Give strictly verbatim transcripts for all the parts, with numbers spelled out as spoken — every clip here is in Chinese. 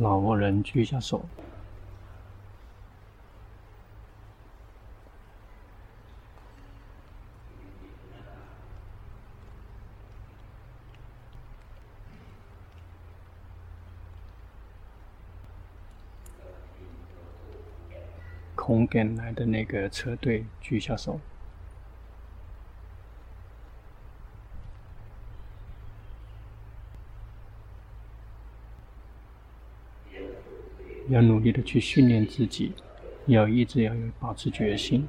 老人举一下手。红点来的那个车队举一下手。要努力的去训练自己，要一直要有保持决心，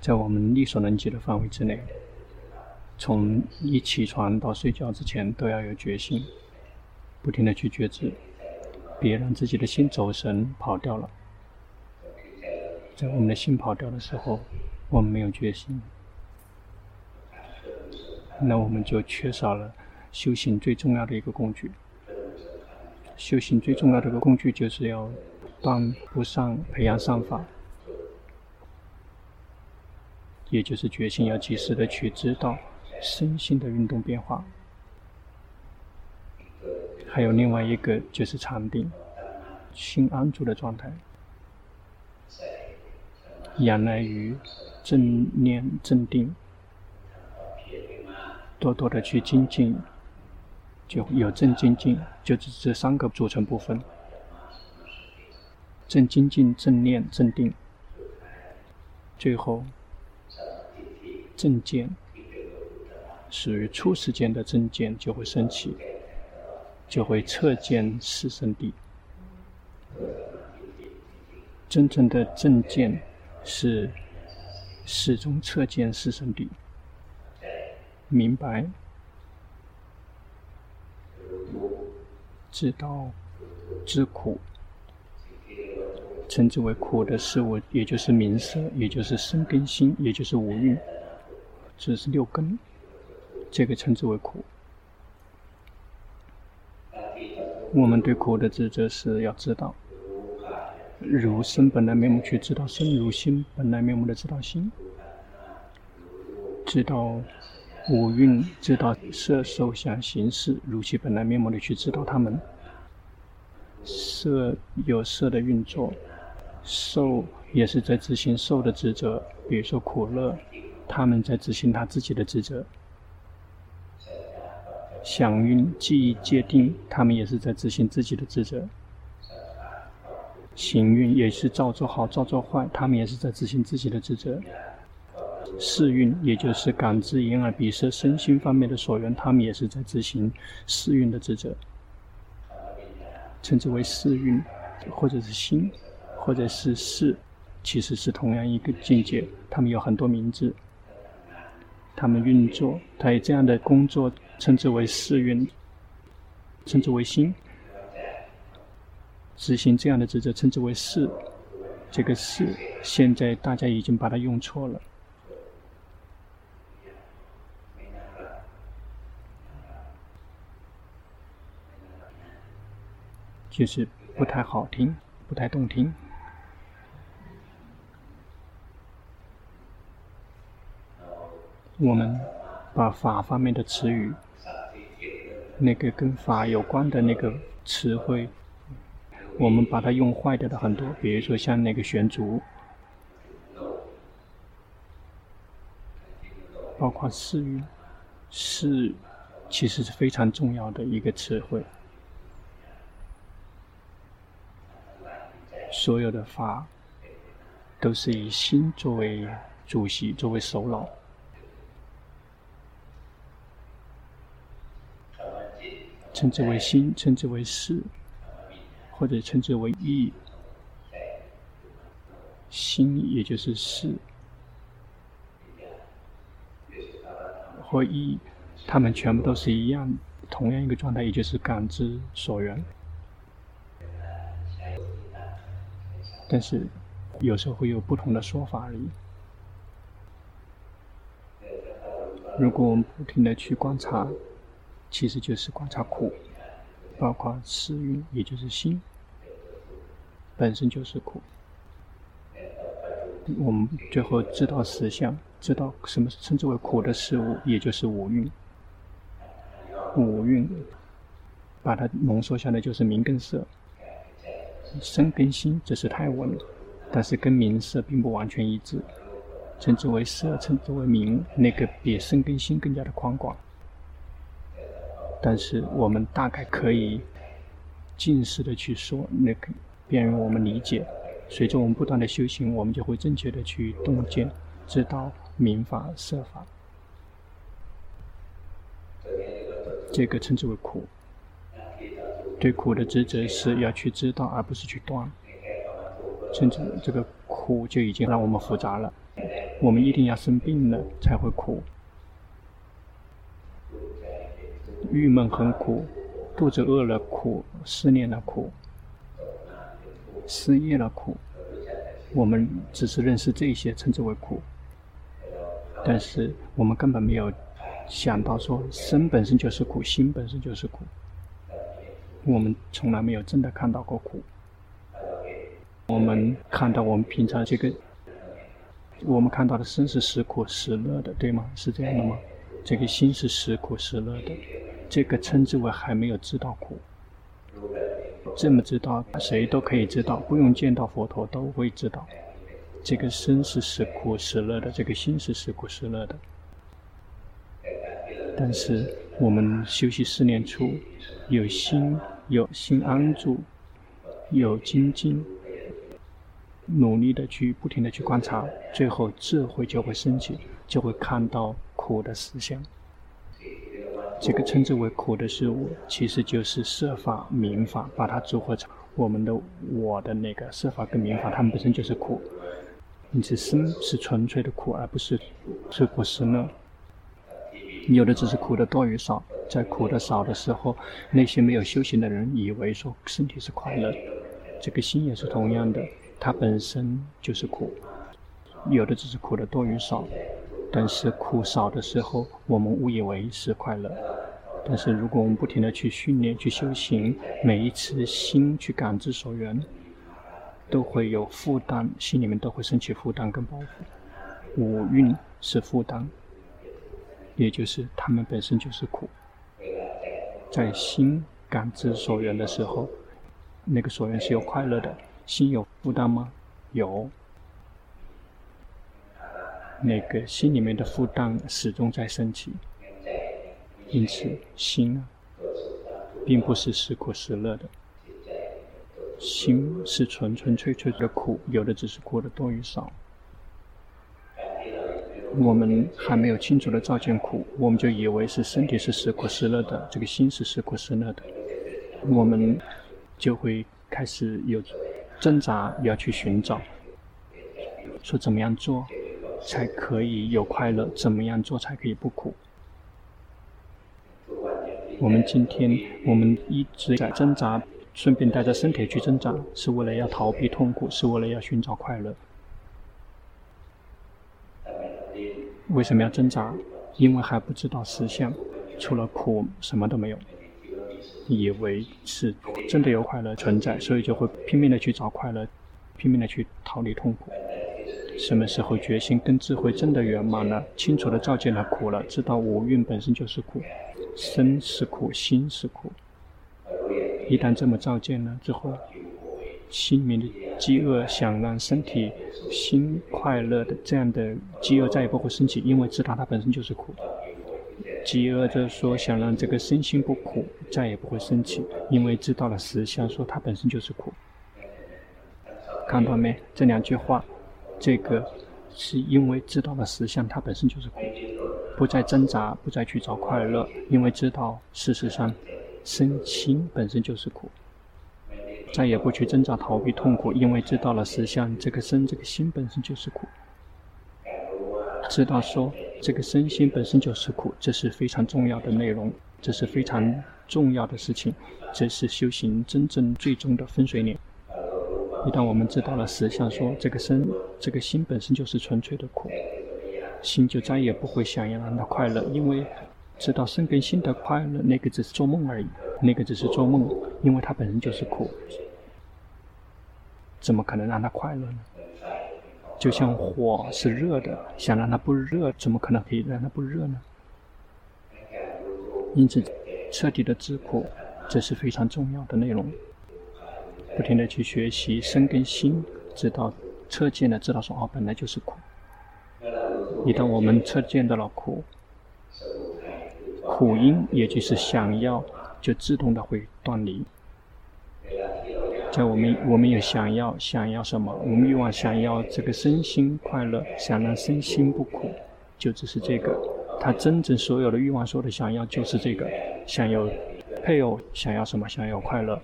在我们力所能及的范围之内，从一起床到睡觉之前都要有决心，不停的去觉知，别让自己的心走神跑掉了。在我们的心跑掉的时候，我们没有决心，那我们就缺少了修行最重要的一个工具。修行最重要的一个工具就是要断不上培养上法，也就是决心要及时的去知道身心的运动变化。还有另外一个就是禅定，心安住的状态。仰赖于正念正定，多多的去精进，就有正精进，就是这三个组成部分：正精进、正念、正定。最后，正见属于初识间的正见就会升起，就会彻见四圣谛。真正的正见是始终彻见四圣谛，明白、知道、知苦，称之为苦的事物，也就是名色，也就是身根心，也就是五蕴，这是六根，这个称之为苦。我们对苦的职责是要知道。如身本来面目去知道身，如心本来面目的知道心，知道五蕴，知道色受想行识，如其本来面目的去知道它们。色有色的运作，受也是在执行受的职责，比如说苦乐，他们在执行他自己的职责。想蕴、记忆、界定，他们也是在执行自己的职责。行运也是造作好、造作坏，他们也是在执行自己的职责。识运也就是感知眼耳鼻舌身心方面的所缘，他们也是在执行识运的职责，称之为识运，或者是心，或者是识，其实是同样一个境界，他们有很多名字。他们运作，他以这样的工作称之为识运，称之为心。执行这样的职责称之为事，这个事现在大家已经把它用错了。就是不太好听，不太动听。我们把法方面的词语，那个跟法有关的那个词汇，我们把它用坏掉的很多，比如说像那个悬竹，包括识蕴，识其实是非常重要的一个词汇。所有的法都是以心作为主席，作为首脑。称之为心，称之为识，或者称之为意。心也就是识或意，它们全部都是一样，同样一个状态，也就是感知所缘。但是有时候会有不同的说法而已。如果我们不停的去观察，其实就是观察苦，包括识蕴，也就是心。本身就是苦，我们最后知道实相，知道什么称之为苦的事物，也就是五蕴。五蕴把它浓缩下来就是名跟色，深更星则是太温，但是跟明色并不完全一致，称之为色，称之为明，那个比深更星更加的宽广。但是我们大概可以近似的去说，那个便于我们理解。随着我们不断的修行，我们就会正确的去洞见，知道明法、色法，这个称之为苦。对苦的职责是要去知道，而不是去断。甚至这个苦就已经让我们复杂了，我们一定要生病了才会苦，郁闷很苦，肚子饿了苦，思念了苦，失业了苦，我们只是认识这些称之为苦，但是我们根本没有想到说身本身就是苦，心本身就是苦，我们从来没有真的看到过苦。我们看到我们平常这个我们看到的身是时苦时乐的，对吗？是这样的吗？这个心是时苦时乐的，这个称之为还没有知道苦。这么知道谁都可以知道，不用见到佛陀都会知道，这个身是时苦时乐的，这个心是时苦时乐的。但是我们修习四念处，有心，有心安住，有精进，努力的去不停的去观察，最后智慧就会升起，就会看到苦的实相。这个称之为苦的事物，其实就是色法、名法，把它组合成我们的我的那个色法跟名法，它们本身就是苦。因此生是纯粹的苦，而不是是苦是乐。有的只是苦的多与少，在苦的少的时候，那些没有修行的人以为说身体是快乐，这个心也是同样的，它本身就是苦。有的只是苦的多与少，但是苦少的时候，我们误以为是快乐。但是如果我们不停的去训练、去修行，每一次心去感知所缘，都会有负担，心里面都会升起负担跟包袱。五蕴是负担，也就是他们本身就是苦。在心感知所缘的时候，那个所缘是有快乐的。心有负担吗？有，那个心里面的负担始终在升起。因此心、啊、并不是时苦时乐的，心是纯纯粹粹的苦，有的只是苦的多与少。我们还没有清楚的照见苦，我们就以为是身体是时苦时乐的，这个心是时苦时乐的，我们就会开始有挣扎，要去寻找说怎么样做才可以有快乐，怎么样做才可以不苦。我们今天我们一直在挣扎，顺便带着身体去挣扎，是为了要逃避痛苦，是为了要寻找快乐。为什么要挣扎？因为还不知道实相，除了苦什么都没有，以为是真的有快乐存在，所以就会拼命的去找快乐，拼命的去逃离痛苦。什么时候决心跟智慧真的圆满了，清楚的照见了苦了，知道五蕴本身就是苦，身是苦，心是苦，一旦这么照见了之后，心里面的饥饿想让身体心快乐的这样的饥饿再也不会升起，因为知道它本身就是苦。饥饿着说想让这个身心不苦，再也不会升起，因为知道了实相，说它本身就是苦。看到没？这两句话，这个是因为知道了实相，它本身就是苦，不再挣扎，不再去找快乐，因为知道事实上身心本身就是苦，再也不去挣扎逃避痛苦，因为知道了实相，这个身这个心本身就是苦，知道说这个身心本身就是苦，这是非常重要的内容，这是非常重要的事情，这是修行真正最终的分水岭。一旦我们知道了实相，说这个身这个心本身就是纯粹的苦，心就再也不会想要让它快乐，因为知道生跟心的快乐，那个只是做梦而已，那个只是做梦，因为它本身就是苦，怎么可能让它快乐呢？就像火是热的，想让它不热，怎么可能可以让它不热呢？因此彻底的知苦，这是非常重要的内容。不停的去学习身跟心，直到彻见了，知道说哦，本来就是苦。一旦我们彻见到了苦，苦因也就是想要，就自动的会断离。在我们我们有想要，想要什么？我们欲望想要这个身心快乐，想让身心不苦，就只是这个。他真正所有的欲望，所有的想要就是这个：想要配偶，想要什么？想要快乐。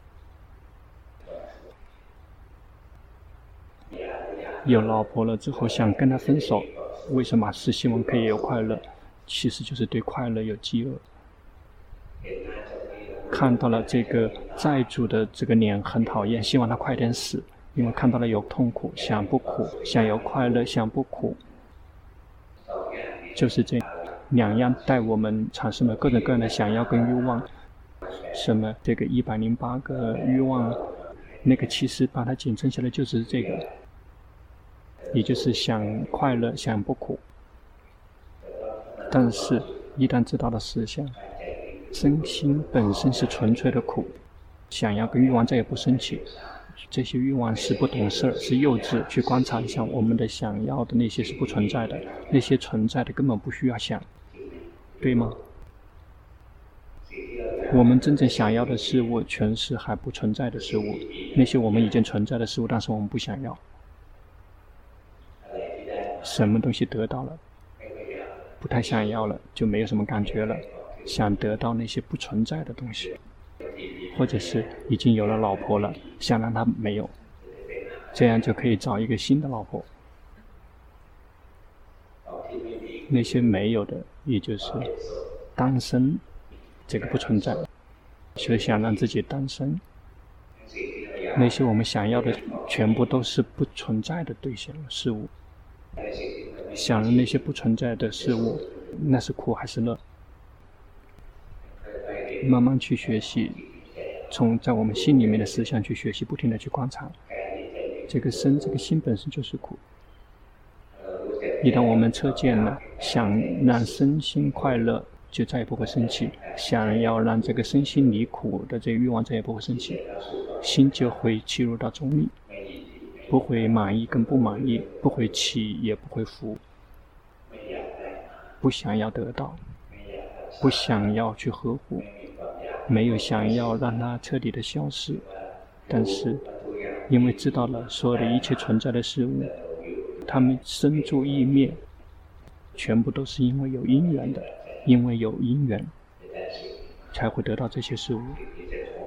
有老婆了之后想跟他分手，为什么？是希望可以有快乐，其实就是对快乐有饥饿。看到了这个债主的这个脸很讨厌，希望他快点死，因为看到了有痛苦，想不苦，想有快乐，想不苦，就是这两样带我们产生了各种各样的想要跟欲望。什么这个一百零八个欲望，那个其实把它简称下来就是这个，也就是想快乐，想不苦。但是，一旦知道了实相，身心本身是纯粹的苦，想要跟欲望再也不升起。这些欲望是不懂事，是幼稚。去观察一下，我们的想要的那些是不存在的，那些存在的根本不需要想，对吗？我们真正想要的事物，全是还不存在的事物。那些我们已经存在的事物，但是我们不想要。什么东西得到了，不太想要了，就没有什么感觉了。想得到那些不存在的东西，或者是已经有了老婆了，想让她没有，这样就可以找一个新的老婆。那些没有的，也就是单身，这个不存在，所以想让自己单身。那些我们想要的，全部都是不存在的对象事物。想着那些不存在的事物，那是苦还是乐？慢慢去学习，从在我们心里面的思想去学习，不停的去观察这个身，这个心本身就是苦。一旦我们彻见了，想让身心快乐，就再也不会生气；想要让这个身心离苦的这个欲望再也不会生气，心就会进入到中立。不会满意跟不满意，不会起也不会伏，不想要得到，不想要去呵护，没有想要让它彻底的消失。但是因为知道了所有的一切存在的事物，它们生住异灭，全部都是因为有因缘的，因为有因缘才会得到这些事物。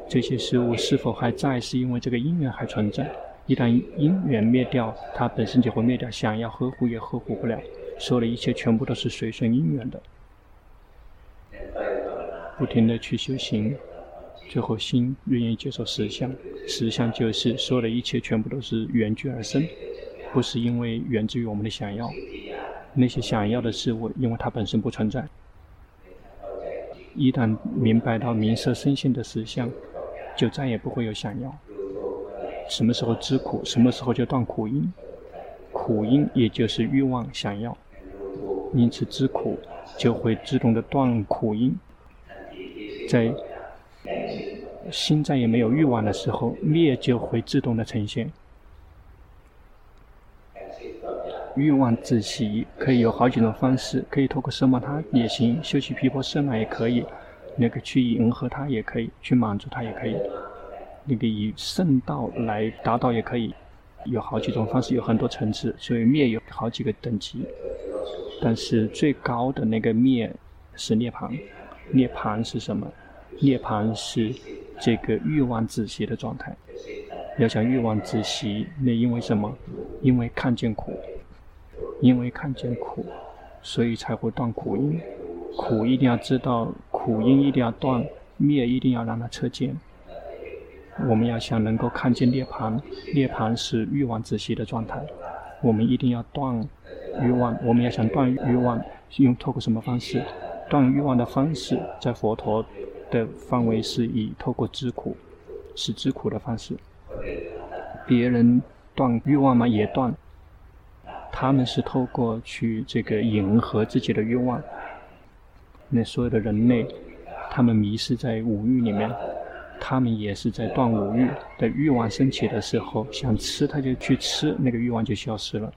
这些事物是否还在，是因为这个因缘还存在。一旦因缘灭掉，它本身就会灭掉，想要呵护也呵护不了。所有的一切全部都是随顺因缘的。不停的去修行，最后心愿意接受实相。实相就是所有的一切全部都是缘聚而生，不是因为源自于我们的想要。那些想要的事物，因为它本身不存在。一旦明白到明色身心的实相，就再也不会有想要。什么时候知苦，什么时候就断苦因。苦因也就是欲望想要，因此知苦就会自动的断苦因。在心再也没有欲望的时候，灭就会自动的呈现。欲望止息可以有好几种方式，可以透过奢摩他也行，修习毗婆舍那也可以，那个去迎合它也可以，去满足它也可以。那个以圣道来达到也可以，有好几种方式，有很多层次，所以灭有好几个等级。但是最高的那个灭是涅槃。涅槃是什么？涅槃是这个欲望止息的状态。要想欲望止息，那因为什么？因为看见苦，因为看见苦，所以才会断苦因。苦一定要知道，苦因一定要断，灭一定要让它彻见。我们要想能够看见涅槃，涅槃是欲望止息的状态。我们一定要断欲望。我们要想断欲望，用透过什么方式？断欲望的方式，在佛陀的范围是以透过知苦，是知苦的方式。别人断欲望嘛，也断。他们是透过去这个迎合自己的欲望。那所有的人类，他们迷失在五欲里面。他们也是在断五欲，在欲望升起的时候，想吃他就去吃，那个欲望就消失了；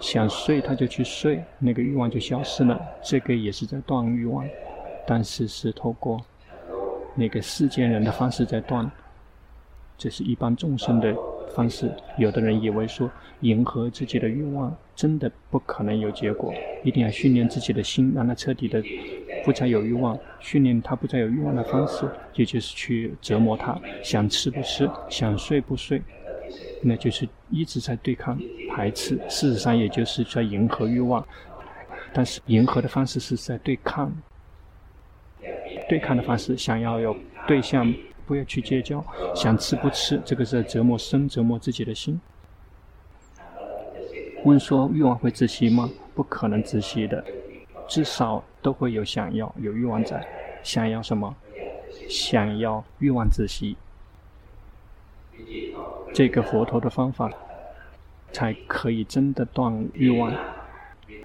想睡他就去睡，那个欲望就消失了。这个也是在断欲望，但是是透过那个世间人的方式在断，这是一般众生的方式。有的人以为说迎合自己的欲望真的不可能有结果，一定要训练自己的心，让它彻底的不再有欲望。训练它不再有欲望的方式，也就是去折磨它，想吃不吃，想睡不睡，那就是一直在对抗排斥，事实上也就是在迎合欲望，但是迎合的方式是在对抗，对抗的方式想要有对象，不要去结交，想吃不吃，这个是折磨身，折磨自己的心。问说欲望会窒息吗？不可能窒息的，至少都会有想要，有欲望在。想要什么？想要欲望窒息，这个佛陀的方法才可以真的断欲望。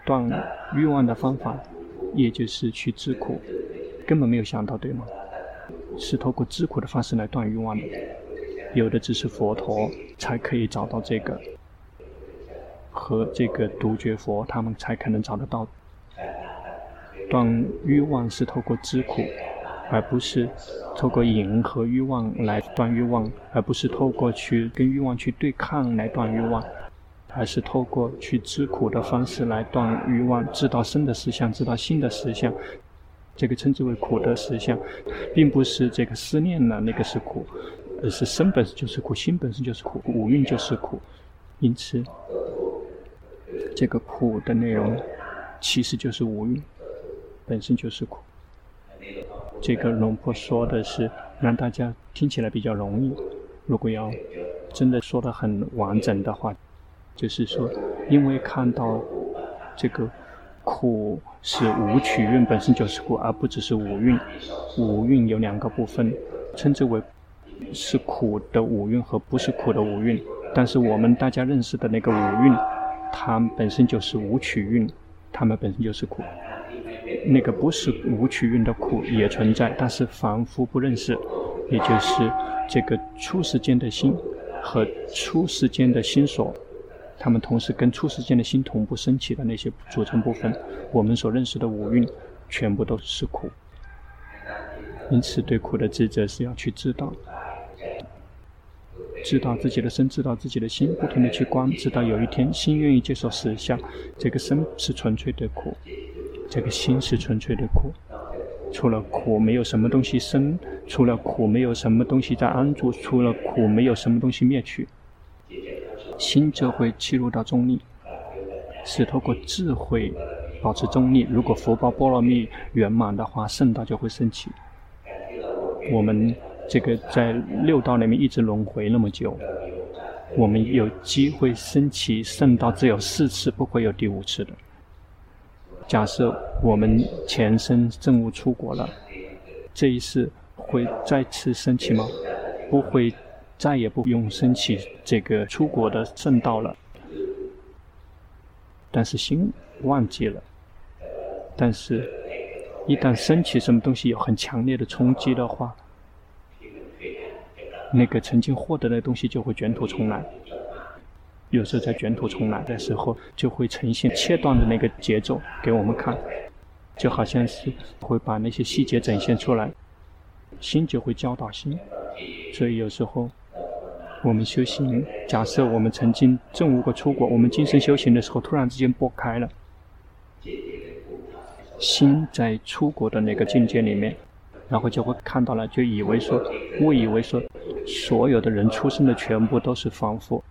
断欲望的方法也就是去自苦，根本没有想到，对吗？是透过自苦的方式来断欲望的，有的只是佛陀才可以找到这个，和这个独觉佛他们才可能找得到。断欲望是透过自苦，而不是透过迎合欲望来断欲望，而不是透过去跟欲望去对抗来断欲望，而是透过去自苦的方式来断欲望，知道生的实相，知道心的实相。这个称之为苦的实相，并不是这个思念呢，那个是苦，而是身本身就是苦，心本身就是苦，五蕴就是苦。因此，这个苦的内容其实就是五蕴，本身就是苦。这个龙婆说的是让大家听起来比较容易，如果要真的说得很完整的话，就是说，因为看到这个苦是五取蕴，本身就是苦，而不只是五蕴。五蕴有两个部分，称之为是苦的五蕴和不是苦的五蕴。但是我们大家认识的那个五蕴，它本身就是五取蕴，它们本身就是苦。那个不是五取蕴的苦也存在，但是凡夫不认识，也就是这个出世间的心和出世间的心所，他们同时跟出世间的心同步升起的那些组成部分，我们所认识的五蕴全部都是苦。因此对苦的职责是要去知道，知道自己的身，知道自己的心，不停地去观，直到有一天心愿意接受实相。这个身是纯粹的苦，这个心是纯粹的苦，除了苦没有什么东西生，除了苦没有什么东西在安住，除了苦没有什么东西灭去，心就会切入到中立，是透过智慧保持中立。如果福报波罗蜜圆满的话，圣道就会升起。我们这个在六道里面一直轮回那么久，我们有机会升起圣道只有四次，不会有第五次的。假设我们前生证悟出国了，这一世会再次升起吗？不会，再也不用升起这个出国的圣道了。但是心忘记了，但是一旦升起什么东西有很强烈的冲击的话，那个曾经获得的东西就会卷土重来。有时候在卷土重来的时候，就会呈现切断的那个节奏给我们看，就好像是会把那些细节展现出来，心就会教导心。所以有时候我们修行，假设我们曾经证悟过出国，我们今生修行的时候突然之间拨开了，心在出国的那个境界里面，然后就会看到了，就以为说误以为说所有的人出生的全部都是凡夫，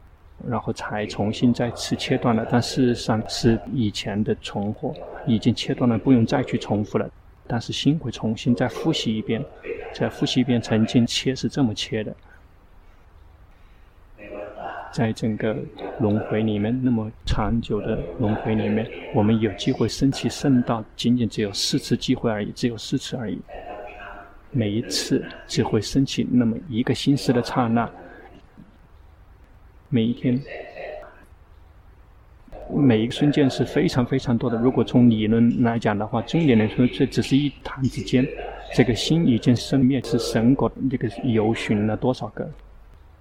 然后才重新再次切断了。但事实上是以前的重获已经切断了，不用再去重复了，但是心会重新再复习一遍，再复习一遍曾经切是这么切的。在整个轮回里面，那么长久的轮回里面，我们有机会升起圣道仅仅只有四次机会而已，只有四次而已。每一次只会升起那么一个心思的刹那。每一天每一个瞬间是非常非常多的，如果从理论来讲的话，经典来说这只是一弹指间，这个心已经生灭，是神国这个游巡了多少个？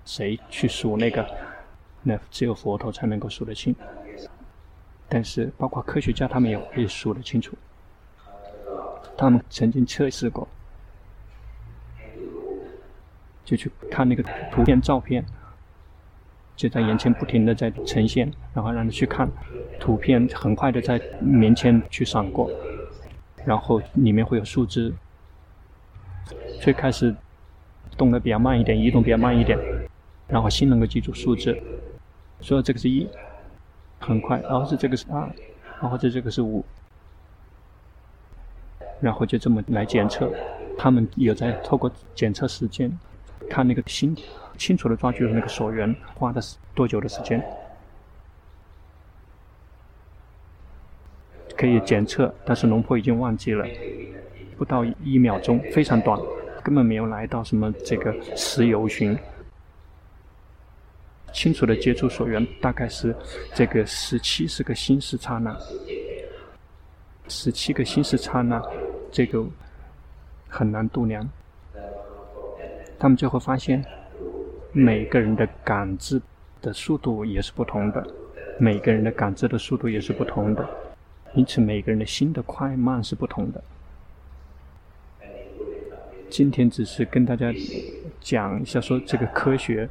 谁去数那个？那只有佛陀才能够数得清。但是包括科学家他们也会数得清楚，他们曾经测试过，就去看那个图片照片，就在眼前不停的在呈现，然后让你去看图片，很快的在面前去闪过，然后里面会有数字。最开始动得比较慢一点，移动比较慢一点，然后心能够记住数字，所以这个是一，很快，然后是这个是二，然后是这个是五，然后就这么来检测。他们有在透过检测时间，看那个心清楚的抓住那个所缘花了多久的时间，可以检测。但是龙婆已经忘记了，不到一秒钟，非常短，根本没有来到什么这个十由旬。清楚的接触所缘，大概是这个十七十个心识刹那，十七个心识刹那，这个很难度量。他们最后发现，每个人的感知的速度也是不同的，每个人的感知的速度也是不同的，因此每个人的心的快慢是不同的。今天只是跟大家讲一下，说这个科学，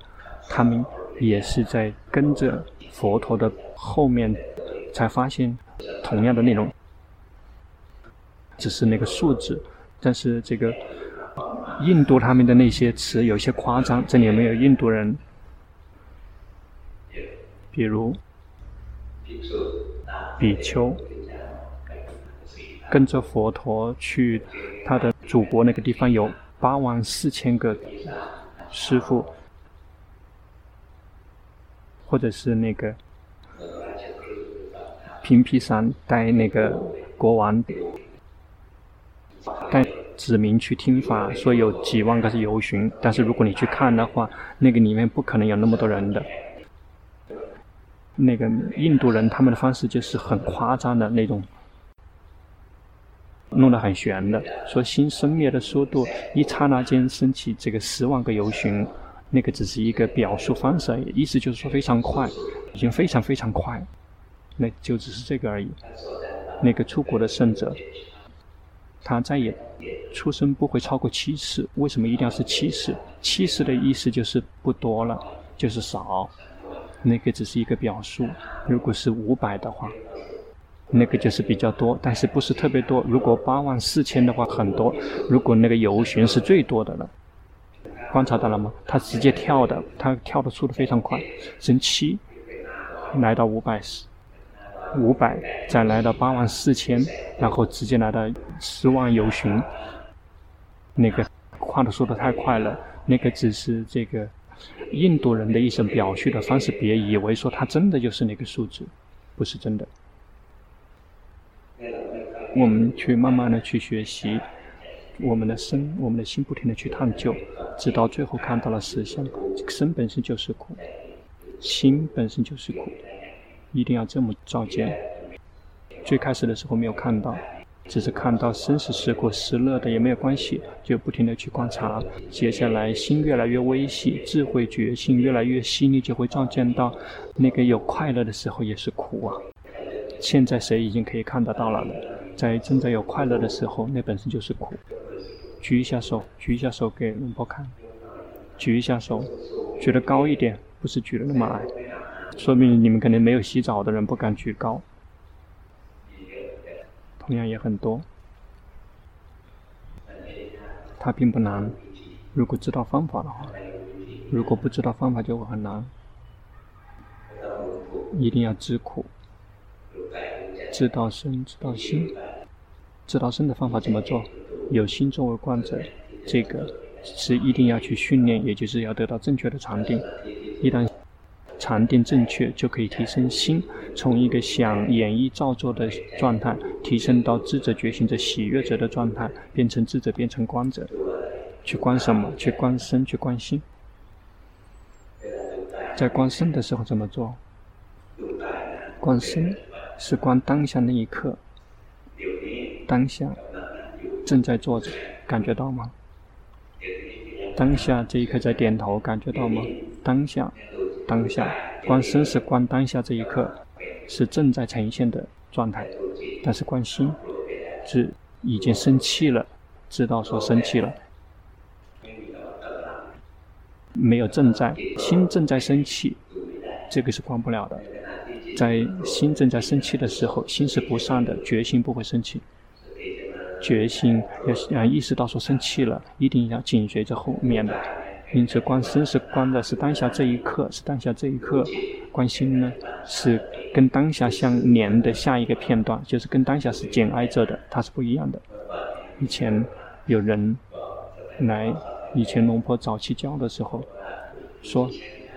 他们也是在跟着佛陀的后面才发现同样的内容，只是那个数字。但是这个印度他们的那些词有些夸张，这里没有印度人，比如比丘跟着佛陀去他的祖国那个地方，有八万四千个师父，或者是那个平毗山带那个国王带子民去听法，说有几万个是游巡，但是如果你去看的话，那个里面不可能有那么多人的。那个印度人他们的方式就是很夸张的那种，弄得很玄的，说心生灭的速度一刹那间升起这个十万个游巡，那个只是一个表述方式而已，意思就是说非常快，已经非常非常快，那就只是这个而已。那个出国的圣者，他再也出生不会超过七次，为什么一定要是七次？七次的意思就是不多了，就是少，那个只是一个表述。如果是五百的话，那个就是比较多，但是不是特别多。如果八万四千的话很多，如果那个游巡是最多的了，观察到了吗？他直接跳的，他跳的速度非常快，从七来到五百时。五百，再来到八万四千，然后直接来到十万游巡，那个跨的速度太快了。那个只是这个印度人的一种表述的方式，别以为说它真的就是那个数字，不是真的。我们去慢慢的去学习，我们的身，我们的心不停的去探究，直到最后看到了实相。身本身就是苦，心本身就是苦。一定要这么照见。最开始的时候没有看到，只是看到生死时苦，时乐的也没有关系，就不停的去观察。接下来心越来越微细，智慧觉性越来越细腻，就会照见到那个有快乐的时候也是苦啊。现在谁已经可以看得到了，在正在有快乐的时候，那本身就是苦。举一下手，举一下手给龙婆看，举一下手，举得高一点，不是举得那么矮，说明你们可能没有洗澡的人不敢举高，同样也很多。它并不难，如果知道方法的话，如果不知道方法就会很难。一定要知苦，知道身，知道心。知道身的方法怎么做？有心作为观者，这个是一定要去训练，也就是要得到正确的禅定。一旦禅定正确，就可以提升心，从一个想演绎造作的状态提升到智者觉醒者喜悦者的状态，变成智者，变成观者。去观什么？去观身，去观心。在观身的时候怎么做？观身是观当下那一刻，当下正在做着，感觉到吗？当下这一刻在点头，感觉到吗？当下，当下，观身是观当下这一刻，是正在呈现的状态。但是观心，是已经生气了，知道说生气了，没有正在，心正在生气，这个是观不了的。在心正在生气的时候，心是不善的，决心不会生气。决心要意识到说生气了，一定要紧随着后面的。因此观身是观的是当下这一刻，是当下这一刻。观心呢是跟当下相连的下一个片段，就是跟当下是紧挨着的，它是不一样的。以前有人来以前龙婆早期教的时候说，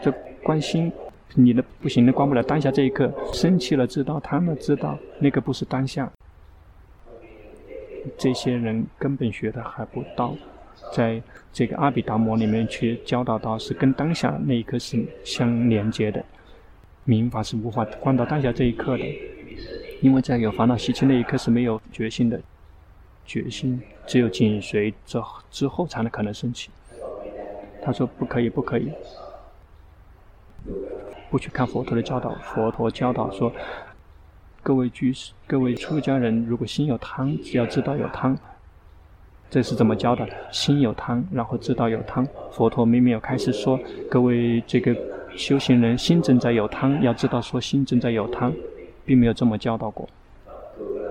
这观心你的不行，那观不了当下这一刻，生气了知道，他们知道那个不是当下。这些人根本学的还不到，在这个阿毗达摩里面去教导到是跟当下那一刻是相连接的，明法是无法观到当下这一刻的，因为在有烦恼习气那一刻是没有决心的，决心只有紧随着之后才能可能升起。他说不可以，不可以，不去看佛陀的教导。佛陀教导说，各位居士、各位出家人，如果心有贪，只要知道有贪，这是怎么教的？心有贪，然后知道有贪。佛陀明明有开始说，各位这个修行人心正在有贪，要知道说心正在有贪，并没有这么教导过。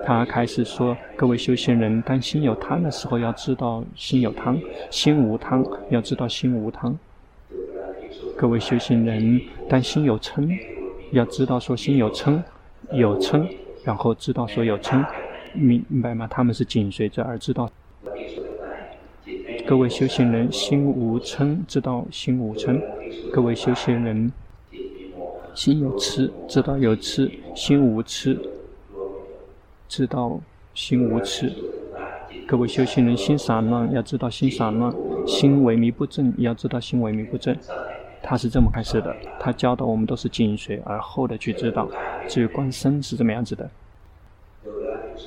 他开始说，各位修行人，当心有贪的时候，要知道心有贪；心无贪，要知道心无贪。各位修行人，当心有嗔，要知道说心有嗔，有嗔，然后知道说有嗔，明白吗？他们是紧随着而知道。各位修行人，心无嗔，知道心无嗔；各位修行人，心有痴，知道有痴；心无痴，知道心无痴。各位修行人，心散乱，要知道心散乱；心萎靡不振，要知道心萎靡不振。他是这么开始的，他教导我们都是紧随而后的去知道。至于观身是这么样子的，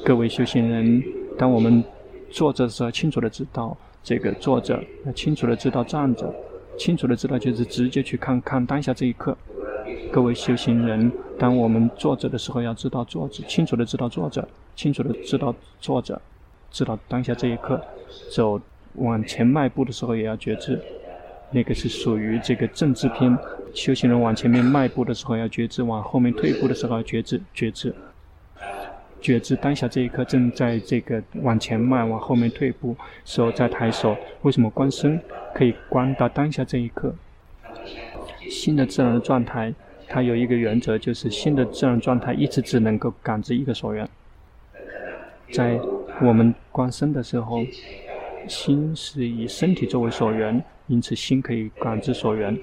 各位修行人，当我们坐着的时候，清楚的知道这个坐着，清楚的知道站着，清楚的知道就是直接去看看当下这一刻。各位修行人，当我们坐着的时候，要知道坐着，清楚的知道坐着，清楚的知道坐着，知道当下这一刻。走往前迈步的时候也要觉知，那个是属于这个正知篇。修行人往前面迈步的时候要觉知，往后面退步的时候要觉知，觉知，觉知当下这一刻正在这个往前迈、往后面退步时候在抬手。为什么观身可以观到当下这一刻？心的自然的状态，它有一个原则，就是心的自然状态一直只能够感知一个所缘。在我们观身的时候，心是以身体作为所缘，因此心可以感知所缘。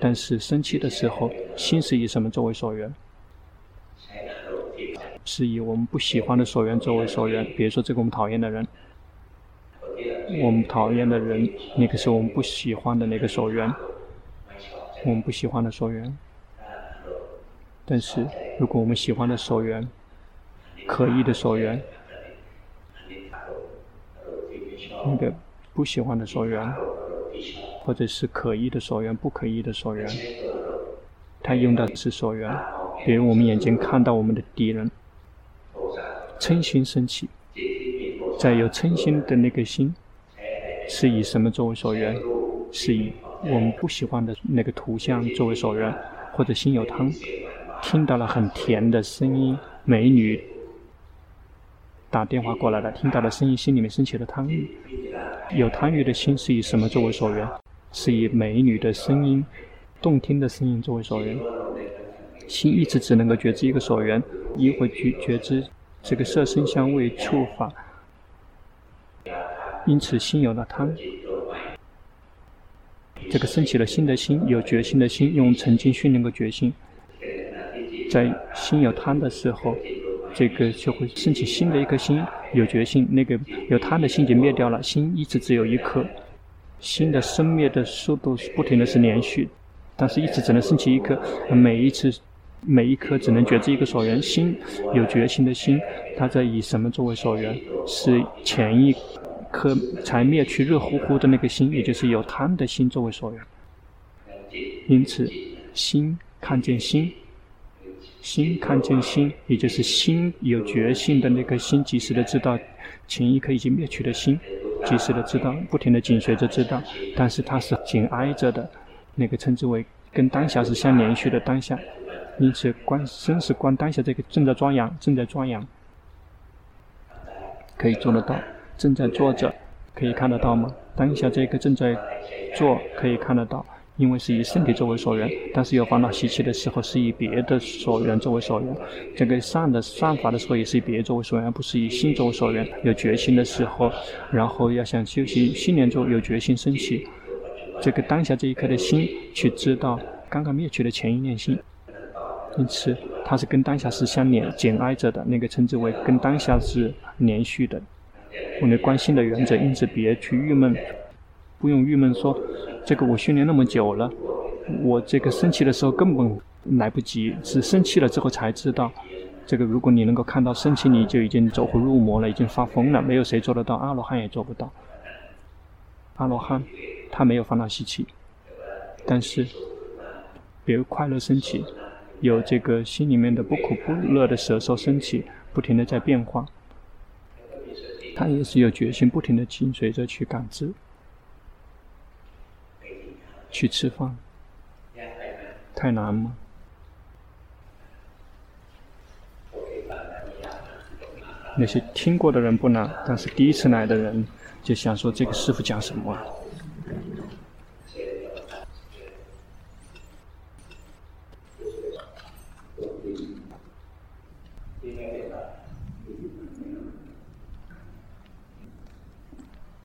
但是生气的时候，心是以什么作为所缘？是以我们不喜欢的所缘作为所缘。比如说这个我们讨厌的人，我们讨厌的人，那个是我们不喜欢的那个所缘，我们不喜欢的所缘。但是如果我们喜欢的所缘，可以的所缘，那个不喜欢的所缘，或者是可疑的所缘、不可疑的所缘，它用的是所缘。比如我们眼睛看到我们的敌人，嗔心生起，在有嗔心的那个心是以什么作为所缘？是以我们不喜欢的那个图像作为所缘。或者心有贪，听到了很甜的声音，美女打电话过来了，听到的声音，心里面升起了贪欲。有贪欲的心是以什么作为所缘？是以美女的声音、动听的声音作为所缘。心一直只能够觉知一个所缘，一会去觉知这个色声香味触法。因此心有了贪，这个升起了新的心，有决心的心，用曾经训练过决心。在心有贪的时候，这个就会升起新的一颗心，有决心，那个有贪的心已经灭掉了，心一直只有一颗。心的生灭的速度不停的是连续，但是一直只能升起一颗，每一次每一颗只能觉知一个所缘。心有决心的心，它在以什么作为所缘？是前一可才灭去热乎乎的那个心，也就是有他们的心作为所缘。因此心看见心，心看见心，也就是心有觉性的那个心，及时的知道前一刻已经灭去的心，及时的知道，不停的紧随着知道，但是它是紧挨着的，那个称之为跟当下是相连续的当下。因此观生死观当下这个正在庄严，正在庄严，可以做得到。正在做着，可以看得到吗？当下这个正在做，可以看得到，因为是以身体作为所缘，但是有烦恼习气的时候是以别的所缘作为所缘，这个善的善法的时候也是以别作为所缘，不是以心作为所缘。有决心的时候，然后要想修行心念中有决心升起，这个当下这一刻的心去知道刚刚灭去的前一念心，因此它是跟当下是相连紧挨着的，那个称之为跟当下是连续的。我们关心的原则，因此别去郁闷，不用郁闷说这个我训练那么久了，我这个生气的时候根本来不及，是生气了之后才知道。这个如果你能够看到生气，你就已经走火入魔了，已经发疯了，没有谁做得到，阿罗汉也做不到。阿罗汉他没有烦恼习气，但是别快乐升起，有这个心里面的不苦不乐的舌受升起，不停的在变化，他也是有决心，不停的紧随着去感知。去吃饭太难吗？那些听过的人不难，但是第一次来的人就想说这个师父讲什么啊。